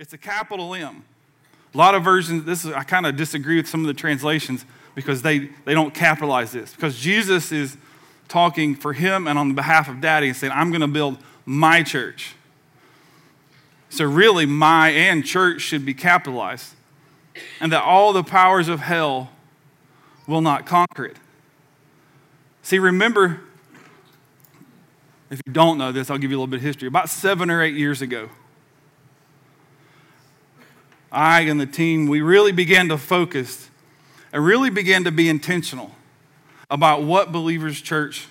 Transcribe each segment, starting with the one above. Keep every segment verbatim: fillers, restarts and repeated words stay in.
It's a capital M. A lot of versions, this is, I kind of disagree with some of the translations because they, they don't capitalize this. Because Jesus is talking for him and on behalf of Daddy and saying, I'm going to build my church. So really, my and church should be capitalized. And that all the powers of hell will not conquer it. See, remember, if you don't know this, I'll give you a little bit of history. About seven or eight years ago, I and the team, we really began to focus and really began to be intentional about what Believers Church,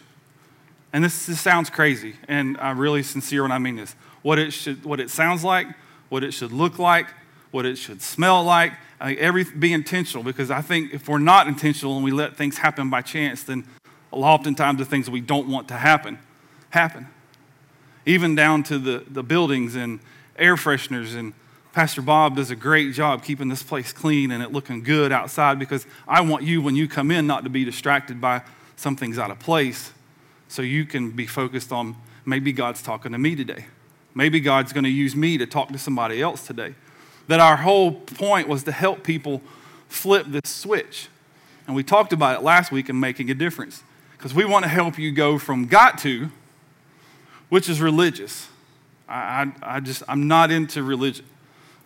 and this, this sounds crazy, and I'm really sincere when I mean this, what it should, what it sounds like, what it should look like, what it should smell like, I mean, every, be intentional, because I think if we're not intentional and we let things happen by chance, then oftentimes the things we don't want to happen, happen. Even down to the, the buildings and air fresheners, and Pastor Bob does a great job keeping this place clean and it looking good outside, because I want you, when you come in, not to be distracted by some things out of place, so you can be focused on, maybe God's talking to me today. Maybe God's going to use me to talk to somebody else today. That our whole point was to help people flip this switch. And we talked about it last week in Making a Difference, because we want to help you go from got to, which is religious. I, I, I just, I'm not into religion.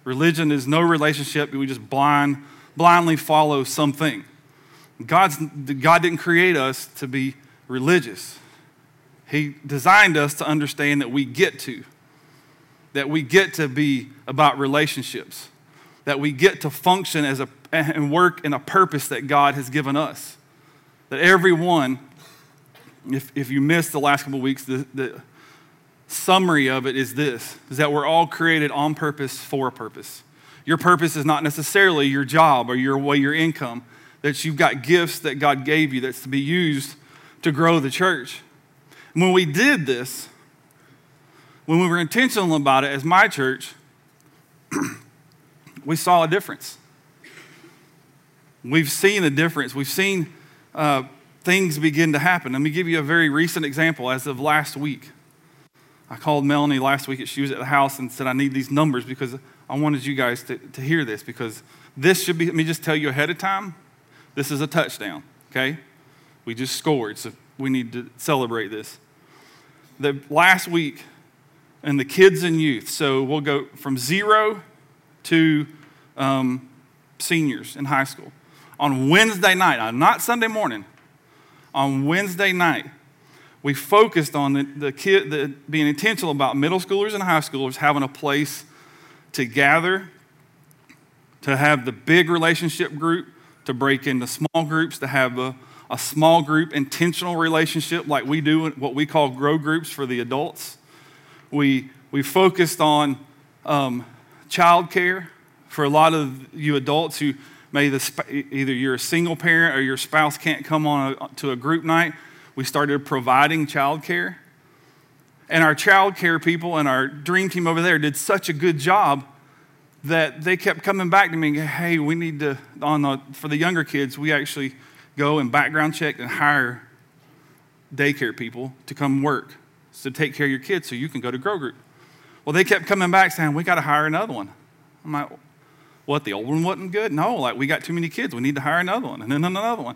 Religion is no relationship. We just blind, blindly follow something. God's, God didn't create us to be religious. He designed us to understand that we get to, that we get to be about relationships, that we get to function as a and work in a purpose that God has given us. That everyone, if, if you missed the last couple of weeks, the, the summary of it is this, is that we're all created on purpose for a purpose. Your purpose is not necessarily your job or your way, your income, that you've got gifts that God gave you that's to be used to grow the church. And when we did this, when we were intentional about it as my church, we saw a difference. We've seen a difference. We've seen uh, things begin to happen. Let me give you a very recent example as of last week. I called Melanie last week. She was at the house and said, I need these numbers because I wanted you guys to, to hear this, because this should be, let me just tell you ahead of time, this is a touchdown, okay? We just scored, so we need to celebrate this. The last week, and the kids and youth, so we'll go from zero to um, seniors in high school. On Wednesday night, not Sunday morning, on Wednesday night, we focused on the, the kid the, being intentional about middle schoolers and high schoolers having a place to gather, to have the big relationship group, to break into small groups, to have a, a small group intentional relationship like we do what we call grow groups for the adults. We we focused on um, childcare for a lot of you adults who may the, either you're a single parent or your spouse can't come on a, to a group night. We started providing childcare, and our childcare people and our dream team over there did such a good job that they kept coming back to me and go, hey, we need to, on the, for the younger kids, we actually go and background check and hire daycare people to come work, so take care of your kids so you can go to grow group. Well, they kept coming back saying, we got to hire another one. I'm like, what, the old one wasn't good? No, like we got too many kids. We need to hire another one, and then another one.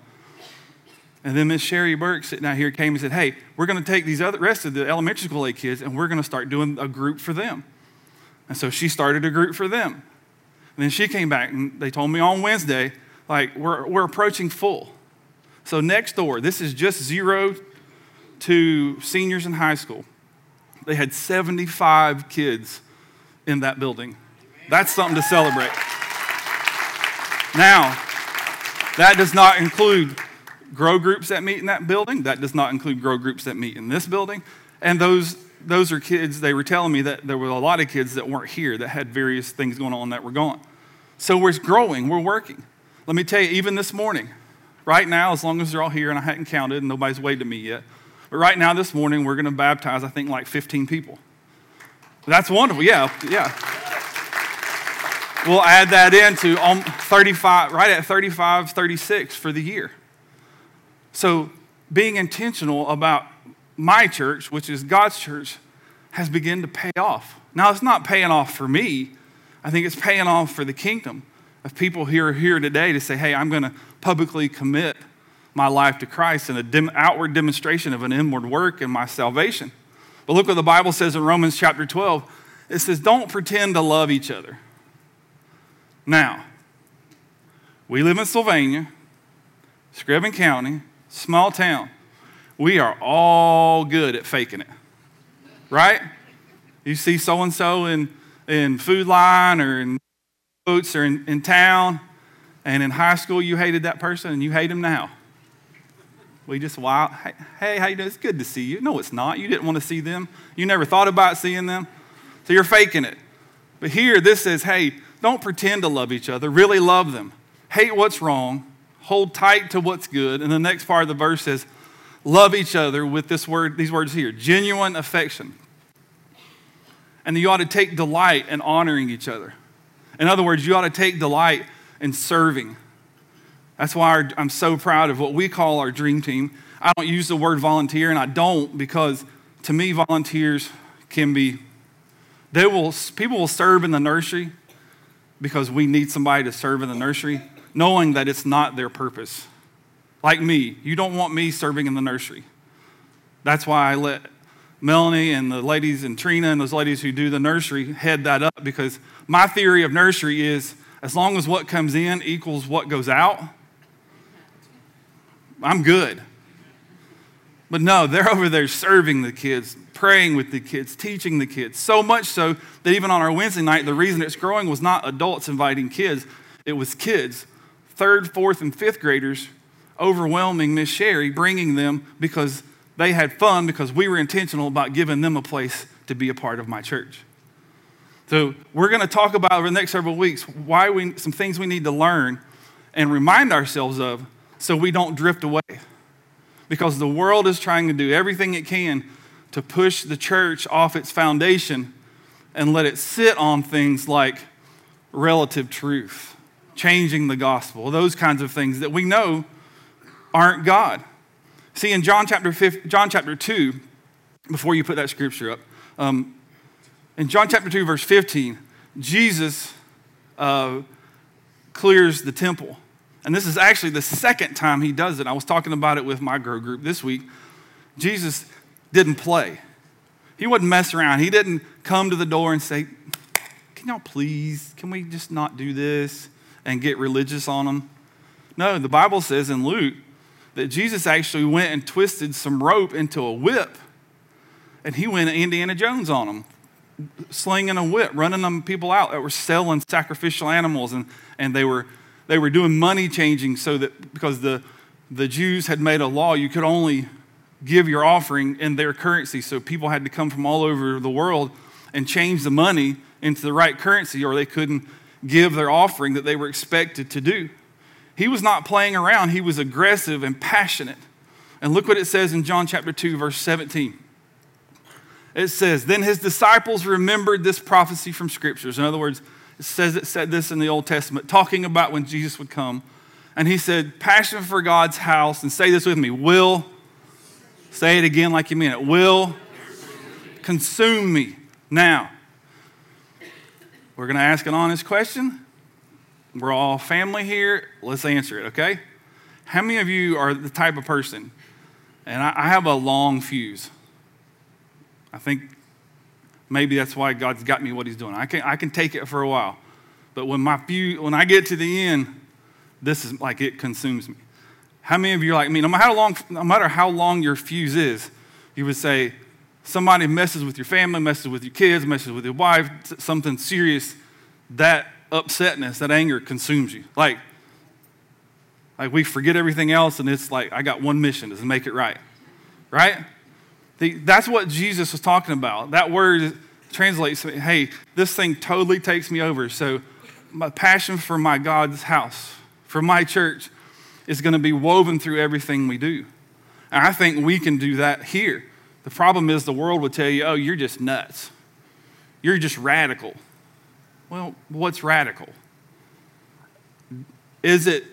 And then Miss Sherry Burke sitting out here came and said, hey, we're going to take these other rest of the elementary school age kids, and we're going to start doing a group for them. And so she started a group for them. And then she came back, and they told me on Wednesday, like, we're we're approaching full. So next door, this is just zero to seniors in high school. They had seventy-five kids in that building. That's something to celebrate. Now, that does not include grow groups that meet in that building. That does not include grow groups that meet in this building. And those those are kids, they were telling me that there were a lot of kids that weren't here that had various things going on that were gone. So we're growing, we're working. Let me tell you, even this morning, right now, as long as they're all here and I hadn't counted and nobody's waved at me yet, but right now, this morning, we're going to baptize, I think, like fifteen people. That's wonderful. Yeah, yeah. We'll add that into thirty-five, right at thirty-five, thirty-six for the year. So being intentional about my church, which is God's church, has begun to pay off. Now, it's not paying off for me. I think it's paying off for the kingdom of people who are here today to say, hey, I'm going to publicly commit my life to Christ in an dim, outward demonstration of an inward work in my salvation. But look what the Bible says in Romans chapter twelve. It says, don't pretend to love each other. Now, we live in Sylvania, Scriven County, small town. We are all good at faking it, right? You see so-and-so in, in Food Line or in Boats or in, in town, and in high school you hated that person and you hate him now. We just, wow, hey, hey, how you doing? It's good to see you. No, it's not. You didn't want to see them. You never thought about seeing them. So you're faking it. But here, this says, hey, don't pretend to love each other. Really love them. Hate what's wrong. Hold tight to what's good. And the next part of the verse says, love each other with this word, these words here, genuine affection. And you ought to take delight in honoring each other. In other words, you ought to take delight in serving. That's why our, I'm so proud of what we call our dream team. I don't use the word volunteer, and I don't because, to me, volunteers can be, they will people will serve in the nursery because we need somebody to serve in the nursery, knowing that it's not their purpose. Like me, you don't want me serving in the nursery. That's why I let Melanie and the ladies and Trina and those ladies who do the nursery head that up, because my theory of nursery is as long as what comes in equals what goes out, I'm good. But no, they're over there serving the kids, praying with the kids, teaching the kids. So much so that even on our Wednesday night, the reason it's growing was not adults inviting kids. It was kids, third, fourth, and fifth graders, overwhelming Miss Sherry, bringing them because they had fun, because we were intentional about giving them a place to be a part of my church. So we're going to talk about over the next several weeks why we some things we need to learn and remind ourselves of so we don't drift away. Because the world is trying to do everything it can to push the church off its foundation and let it sit on things like relative truth, changing the gospel, those kinds of things that we know aren't God. See, in John chapter five, John chapter two, before you put that scripture up, um, in John chapter two, verse fifteen, Jesus uh, clears the temple. And this is actually the second time he does it. I was talking about it with my grow group this week. Jesus didn't play. He wouldn't mess around. He didn't come to the door and say, can y'all please, can we just not do this and get religious on them? No, the Bible says in Luke that Jesus actually went and twisted some rope into a whip, and he went Indiana Jones on them, slinging a whip, running them people out that were selling sacrificial animals, and, and they were They were doing money changing so that because the, the Jews had made a law, you could only give your offering in their currency. So people had to come from all over the world and change the money into the right currency, or they couldn't give their offering that they were expected to do. He was not playing around. He was aggressive and passionate. And look what it says in John chapter two, verse seventeen. It says, then his disciples remembered this prophecy from scriptures. In other words, It says it said this in the Old Testament, talking about when Jesus would come. And he said, passion for God's house, and say this with me, will, say it again like you mean it, will consume me. Now, we're going to ask an honest question. We're all family here. Let's answer it, okay? How many of you are the type of person, and I, I have a long fuse. I think maybe that's why God's got me what he's doing. I can I can take it for a while. But when my few, when I get to the end, this is like it consumes me. How many of you are like me? No matter how long, no matter how long your fuse is, you would say somebody messes with your family, messes with your kids, messes with your wife, something serious, that upsetness, that anger consumes you. Like, like we forget everything else, and it's like I got one mission, is to make it right. Right? The, that's what Jesus was talking about. That word translates, hey, this thing totally takes me over. So my passion for my God's house, for my church, is going to be woven through everything we do. And I think we can do that here. The problem is the world would tell you, oh, you're just nuts. You're just radical. Well, what's radical? Is it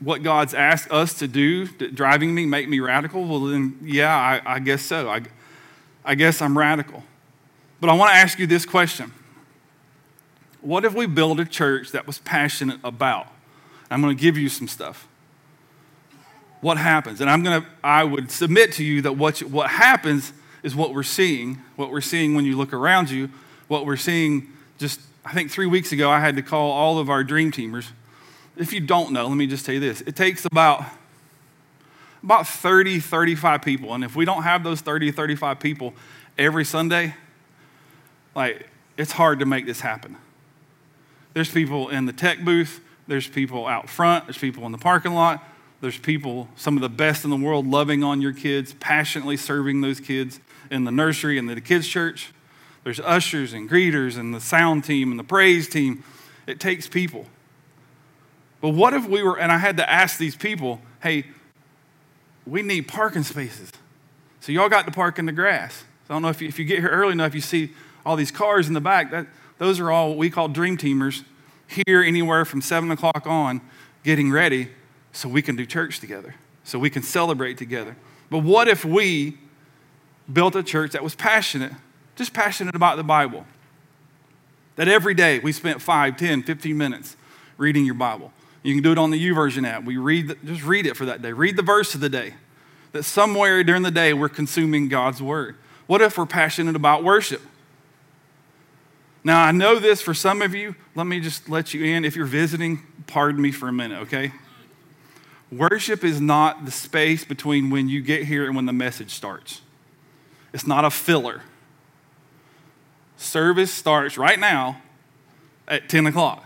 what God's asked us to do, driving me, make me radical? Well, then, yeah, I, I guess so. I, I guess I'm radical. But I want to ask you this question. What if we built a church that was passionate about? I'm going to give you some stuff. What happens? And I'm going to, I would submit to you that what, you, what happens is what we're seeing, what we're seeing when you look around you, what we're seeing. Just, I think three weeks ago, I had to call all of our dream teamers. If you don't know, let me just tell you this. It takes about, about thirty, thirty-five people. And if we don't have those thirty, thirty-five people every Sunday, like, it's hard to make this happen. There's people in the tech booth. There's people out front. There's people in the parking lot. There's people, some of the best in the world, loving on your kids, passionately serving those kids in the nursery and the kids' church. There's ushers and greeters and the sound team and the praise team. It takes people. But what if we were, and I had to ask these people, hey, we need parking spaces. So y'all got to park in the grass. So I don't know if you, if you get here early enough, you see all these cars in the back. That, those are all what we call dream teamers, here anywhere from seven o'clock on, getting ready so we can do church together, so we can celebrate together. But what if we built a church that was passionate, just passionate about the Bible, that every day we spent five, ten, fifteen minutes reading your Bible? You can do it on the You Version app. We read, just read it for that day. Read the verse of the day, that somewhere during the day we're consuming God's word. What if we're passionate about worship? Now, I know this for some of you. Let me just let you in. If you're visiting, pardon me for a minute, okay? Worship is not the space between when you get here and when the message starts. It's not a filler. Service starts right now at ten o'clock,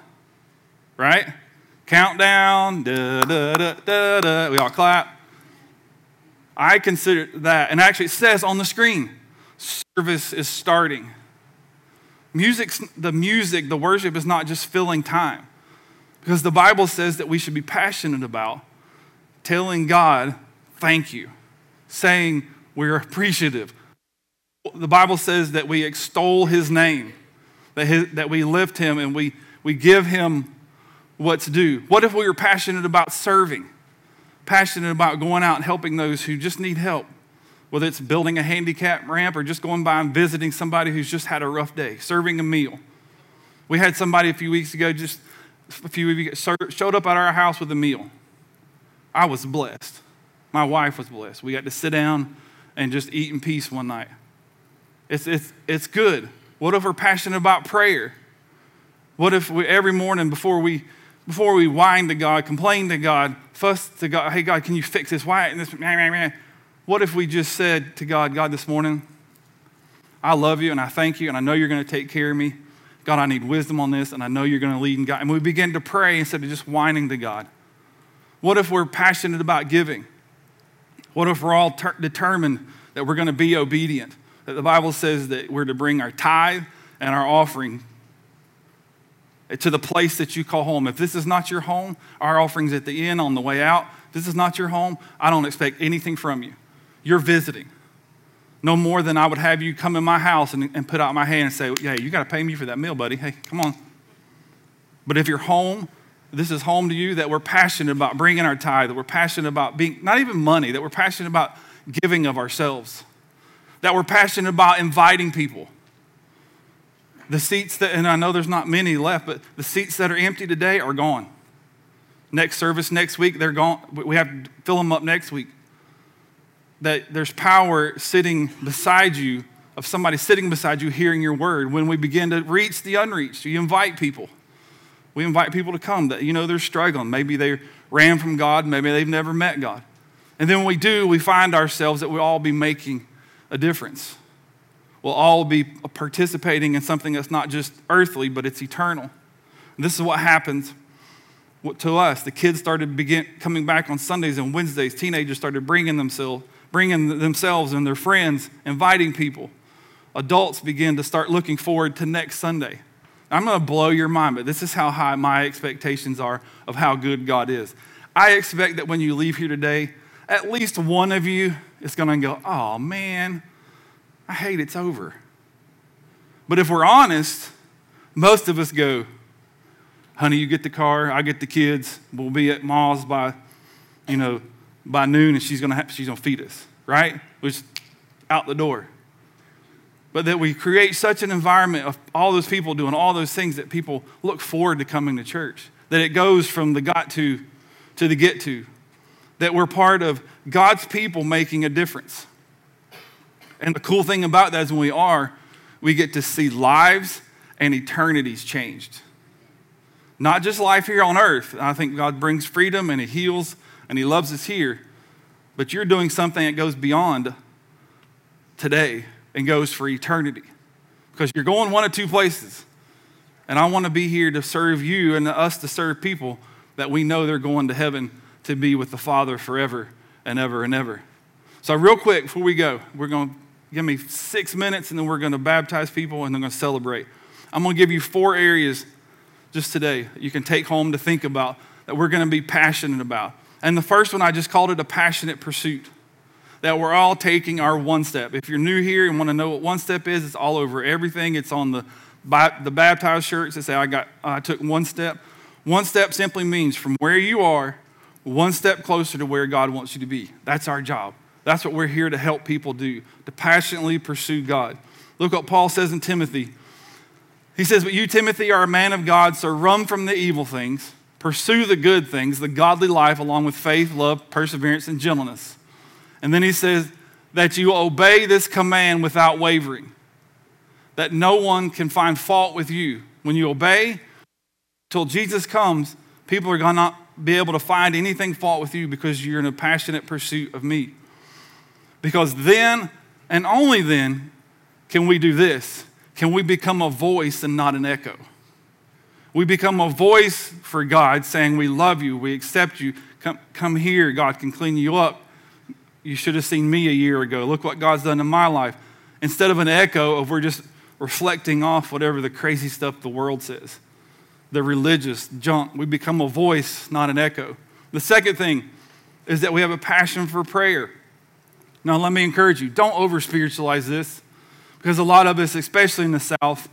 right? Countdown, da, da, da, da, da. We all clap. I consider that, and actually it says on the screen, service is starting. Music, the music, the worship is not just filling time, because the Bible says that we should be passionate about telling God, thank you, saying we're appreciative. The Bible says that we extol his name, that, his, that we lift him and we, we give him what's due. What if we were passionate about serving, passionate about going out and helping those who just need help, whether it's building a handicap ramp or just going by and visiting somebody who's just had a rough day, serving a meal. We had somebody a few weeks ago, just a few weeks ago, showed up at our house with a meal. I was blessed. My wife was blessed. We got to sit down and just eat in peace one night. It's, it's, it's good. What if we're passionate about prayer? What if we, every morning before we before we whine to God, complain to God, fuss to God, hey, God, can you fix this? Why? And this, man, man, man. What if we just said to God, God, this morning, I love you and I thank you and I know you're going to take care of me. God, I need wisdom on this and I know you're going to lead and guide. And we begin to pray instead of just whining to God. What if we're passionate about giving? What if we're all ter- determined that we're going to be obedient? That the Bible says that we're to bring our tithe and our offering to the place that you call home. If this is not your home, our offering's at the end on the way out. If this is not your home, I don't expect anything from you. You're visiting. No more than I would have you come in my house and, and put out my hand and say, hey, you got to pay me for that meal, buddy. Hey, come on. But if you're home, this is home to you, that we're passionate about bringing our tithe, that we're passionate about being, not even money, that we're passionate about giving of ourselves, that we're passionate about inviting people. The seats that, and I know there's not many left, but the seats that are empty today are gone. Next service next week, they're gone. We have to fill them up next week. That there's power sitting beside you, of somebody sitting beside you hearing your word. When we begin to reach the unreached, you invite people. We invite people to come that, you know, they're struggling. Maybe they ran from God. Maybe they've never met God. And then when we do, we find ourselves that we'll all be making a difference. We'll all be participating in something that's not just earthly, but it's eternal. And this is what happens to us. The kids started begin, coming back on Sundays and Wednesdays. Teenagers started bringing themselves bringing themselves and their friends, inviting people. Adults begin to start looking forward to next Sunday. I'm going to blow your mind, but this is how high my expectations are of how good God is. I expect that when you leave here today, at least one of you is going to go, oh, man, I hate it's over. But if we're honest, most of us go, honey, you get the car, I get the kids, we'll be at Ma's by, you know, by noon, and she's gonna have, she's gonna feed us, right? We're just out the door. but that we create such an environment of all those people doing all those things that people look forward to coming to church, that it goes from the got to to the get to, that we're part of God's people making a difference. And the cool thing about that is when we are, we get to see lives and eternities changed. Not just life here on earth. I think God brings freedom and he heals and he loves us here. But you're doing something that goes beyond today and goes for eternity. Because you're going one of two places. And I want to be here to serve you and us to serve people that we know they're going to heaven to be with the Father forever and ever and ever. So real quick, before we go, we're going to give me six minutes and then we're going to baptize people and then we're going to celebrate. I'm going to give you four areas just today that you can take home to think about that we're going to be passionate about. And the first one, I just called it a passionate pursuit, that we're all taking our one step. If you're new here and want to know what one step is, it's all over everything. It's on the the baptized shirts that say, I got, I took one step. One step simply means from where you are, one step closer to where God wants you to be. That's our job. That's what we're here to help people do, to passionately pursue God. Look what Paul says in Timothy. He says, but you, Timothy, are a man of God, so run from the evil things, pursue the good things, the godly life, along with faith, love, perseverance, and gentleness. And then he says that you obey this command without wavering, that no one can find fault with you. When you obey, till Jesus comes, people are going to not be able to find anything fault with you because you're in a passionate pursuit of me. Because then, and only then, can we do this. Can we become a voice and not an echo? We become a voice for God saying, we love you, we accept you. Come, come here, God can clean you up. You should have seen me a year ago. Look what God's done in my life. Instead of an echo of we're just reflecting off whatever the crazy stuff the world says, the religious junk. We become a voice, not an echo. The second thing is that we have a passion for prayer. Now, let me encourage you, don't over-spiritualize this. Because a lot of us, especially in the South,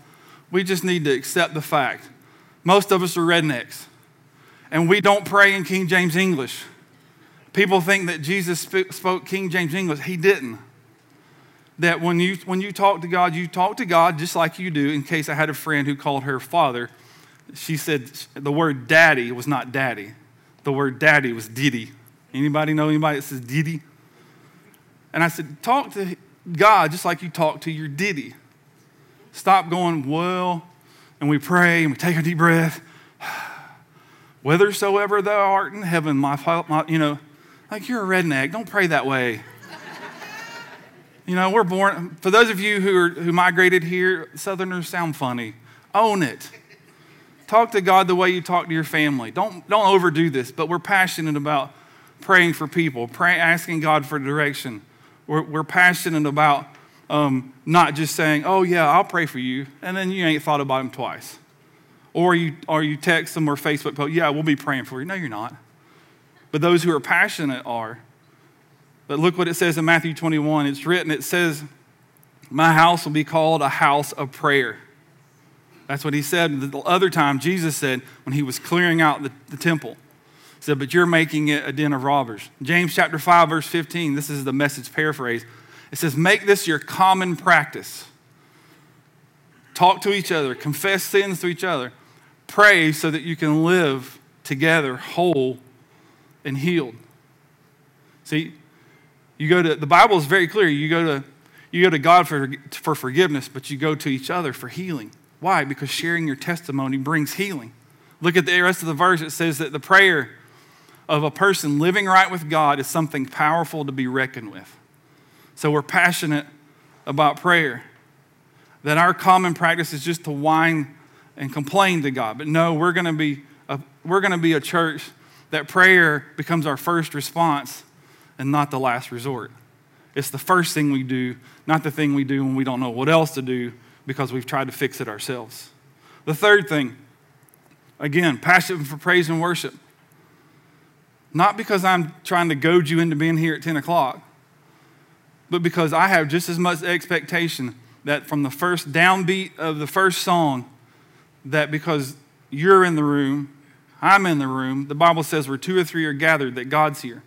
we just need to accept the fact. Most of us are rednecks. And we don't pray in King James English. People think that Jesus sp- spoke King James English. He didn't. That when you when you talk to God, you talk to God just like you do. In case I had a friend who called her father, she said the word daddy was not daddy. The word daddy was diddy. Anybody know anybody that says diddy? And I said, talk to God just like you talk to your diddy. Stop going, well, and we pray and we take a deep breath. Whithersoever thou art in heaven, my, my, you know, like you're a redneck. Don't pray that way. You know, we're born, for those of you who are, who migrated here, Southerners sound funny. Own it. Talk to God the way you talk to your family. Don't, don't overdo this, but we're passionate about praying for people, pray, asking God for direction. We're, we're passionate about um, not just saying, oh, yeah, I'll pray for you, and then you ain't thought about him twice. Or you or you text them or Facebook post, yeah, we'll be praying for you. No, you're not. But those who are passionate are. But look what it says in Matthew twenty-one. It's written, it says, my house will be called a house of prayer. That's what he said. The other time Jesus said when he was clearing out the, the temple. Said, but you're making it a den of robbers. James chapter five, verse fifteen, this is the Message paraphrase. It says, make this your common practice. Talk to each other, confess sins to each other, pray so that you can live together whole and healed. See, you go to, the Bible is very clear. You go to, you go to God for, for forgiveness, but you go to each other for healing. Why? Because sharing your testimony brings healing. Look at the rest of the verse. It says that the prayer of a person living right with God is something powerful to be reckoned with. So we're passionate about prayer. That our common practice is just to whine and complain to God. But no, we're going to be a, we're going to be a church that prayer becomes our first response and not the last resort. It's the first thing we do, not the thing we do when we don't know what else to do because we've tried to fix it ourselves. The third thing, again, passion for praise and worship. Not because I'm trying to goad you into being here at ten o'clock, but because I have just as much expectation that from the first downbeat of the first song, that because you're in the room, I'm in the room, the Bible says where two or three are gathered, that God's here.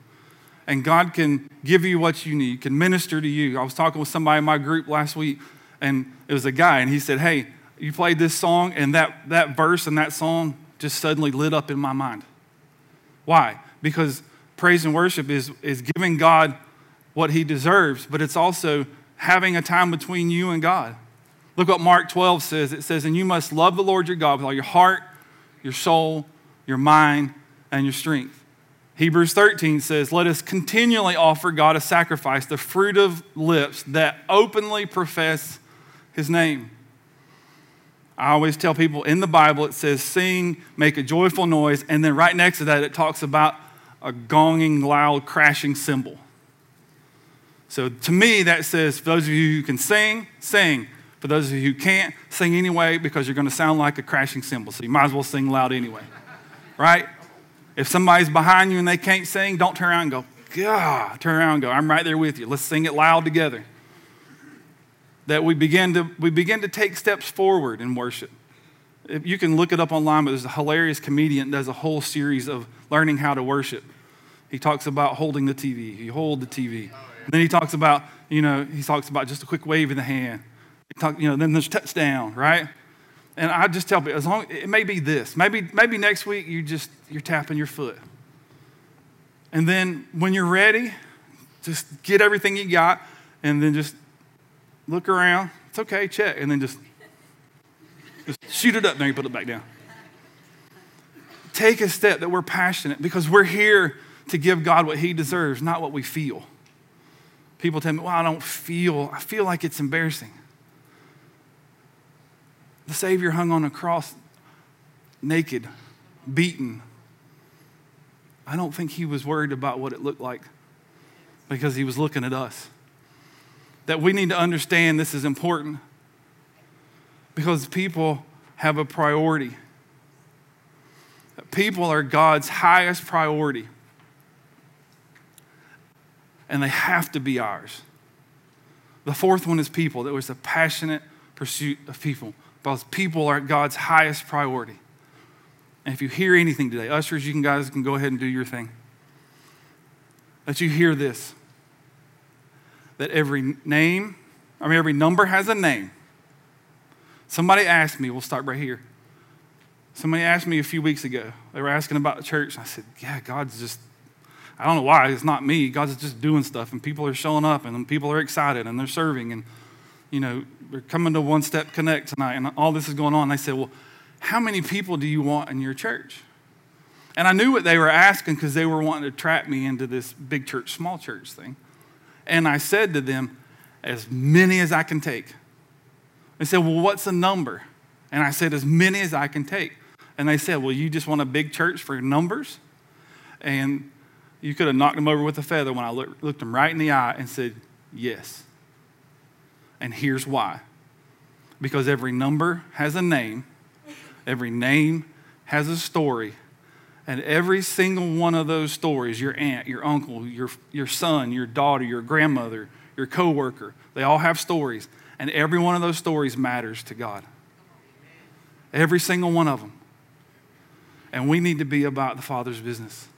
And God can give you what you need, can minister to you. I was talking with somebody in my group last week, and it was a guy, and he said, hey, you played this song, and that, that verse in that song just suddenly lit up in my mind. Why? Because praise and worship is, is giving God what he deserves, but it's also having a time between you and God. Look what Mark twelve says. It says, and you must love the Lord your God with all your heart, your soul, your mind, and your strength. Hebrews thirteen says, let us continually offer God a sacrifice, the fruit of lips that openly profess his name. I always tell people in the Bible, it says sing, make a joyful noise, and then right next to that, it talks about a gonging, loud, crashing cymbal. So to me, that says, for those of you who can sing, sing. For those of you who can't, sing anyway, because you're going to sound like a crashing cymbal, so you might as well sing loud anyway, right? If somebody's behind you and they can't sing, don't turn around and go, God, turn around and go, I'm right there with you. Let's sing it loud together. That we begin to we begin to take steps forward in worship. If you can look it up online, but there's a hilarious comedian that does a whole series of learning how to worship. He talks about holding the T V. You hold the T V. Oh, yeah. Then he talks about, you know, he talks about just a quick wave of the hand. He talk, you know, then there's touchdown, right? And I just tell people, as long it may be this, maybe maybe next week you just you're tapping your foot. And then when you're ready, just get everything you got, and then just look around, it's okay, check, and then just, just shoot it up there and put it back down. Take a step that we're passionate, because we're here to give God what he deserves, not what we feel. People tell me, well, I don't feel, I feel like it's embarrassing. The Savior hung on a cross naked, beaten. I don't think he was worried about what it looked like, because he was looking at us. That we need to understand this is important, because people have a priority. People are God's highest priority, and they have to be ours. The fourth one is people. There was a passionate pursuit of people, because people are God's highest priority. And if you hear anything today, ushers, you can, guys can go ahead and do your thing. That you hear this. That every name, I mean, every number has a name. Somebody asked me, we'll start right here. Somebody asked me a few weeks ago, they were asking about the church, and I said, yeah, God's just, I don't know why, it's not me. God's just doing stuff, and people are showing up, and people are excited, and they're serving, and, you know, they're coming to One Step Connect tonight, and all this is going on. And I said, well, how many people do you want in your church? And I knew what they were asking, because they were wanting to trap me into this big church, small church thing. And I said to them, as many as I can take. They said, well, what's the number? And I said, as many as I can take. And they said, well, you just want a big church for numbers? And you could have knocked them over with a feather when I look, looked them right in the eye and said, yes. And here's why. Because every number has a name. Every name has a story. And every single one of those stories, your aunt, your uncle, your your son, your daughter, your grandmother, your coworker, they all have stories. And every one of those stories matters to God. Every single one of them. And we need to be about the Father's business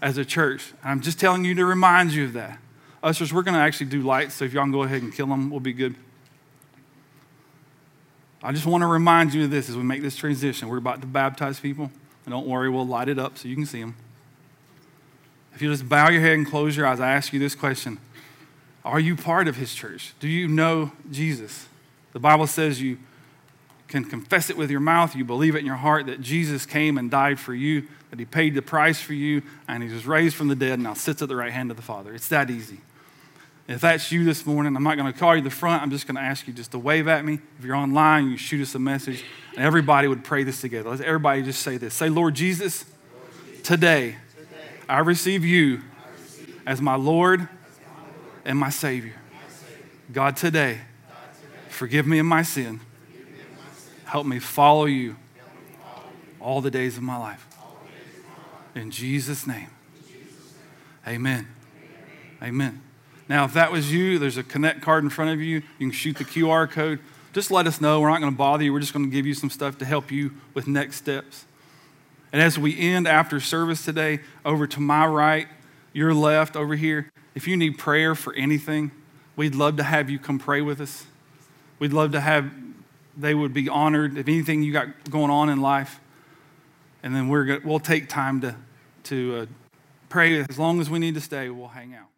as a church. I'm just telling you to remind you of that. Ushers, we're going to actually do lights, so if y'all can go ahead and kill them, we'll be good. I just want to remind you of this as we make this transition. We're about to baptize people. And don't worry, we'll light it up so you can see them. If you just bow your head and close your eyes, I ask you this question. Are you part of his church? Do you know Jesus? The Bible says you can confess it with your mouth, you believe it in your heart that Jesus came and died for you, that he paid the price for you, and he was raised from the dead and now sits at the right hand of the Father. It's that easy. If that's you this morning, I'm not going to call you to the front. I'm just going to ask you just to wave at me. If you're online, you shoot us a message, and everybody would pray this together. Let's everybody just say this. Say, Lord Jesus, today I receive you as my Lord and my Savior. God, today, forgive me of my sin. Help me follow you all the days of my life. In Jesus' name, amen. Amen. Now, if that was you, there's a Connect card in front of you. You can shoot the Q R code. Just let us know. We're not going to bother you. We're just going to give you some stuff to help you with next steps. And as we end after service today, over to my right, your left, over here, if you need prayer for anything, we'd love to have you come pray with us. We'd love to have, they would be honored if anything you got going on in life. And then we're gonna, we'll take time to, to uh, pray. As long as we need to stay, we'll hang out.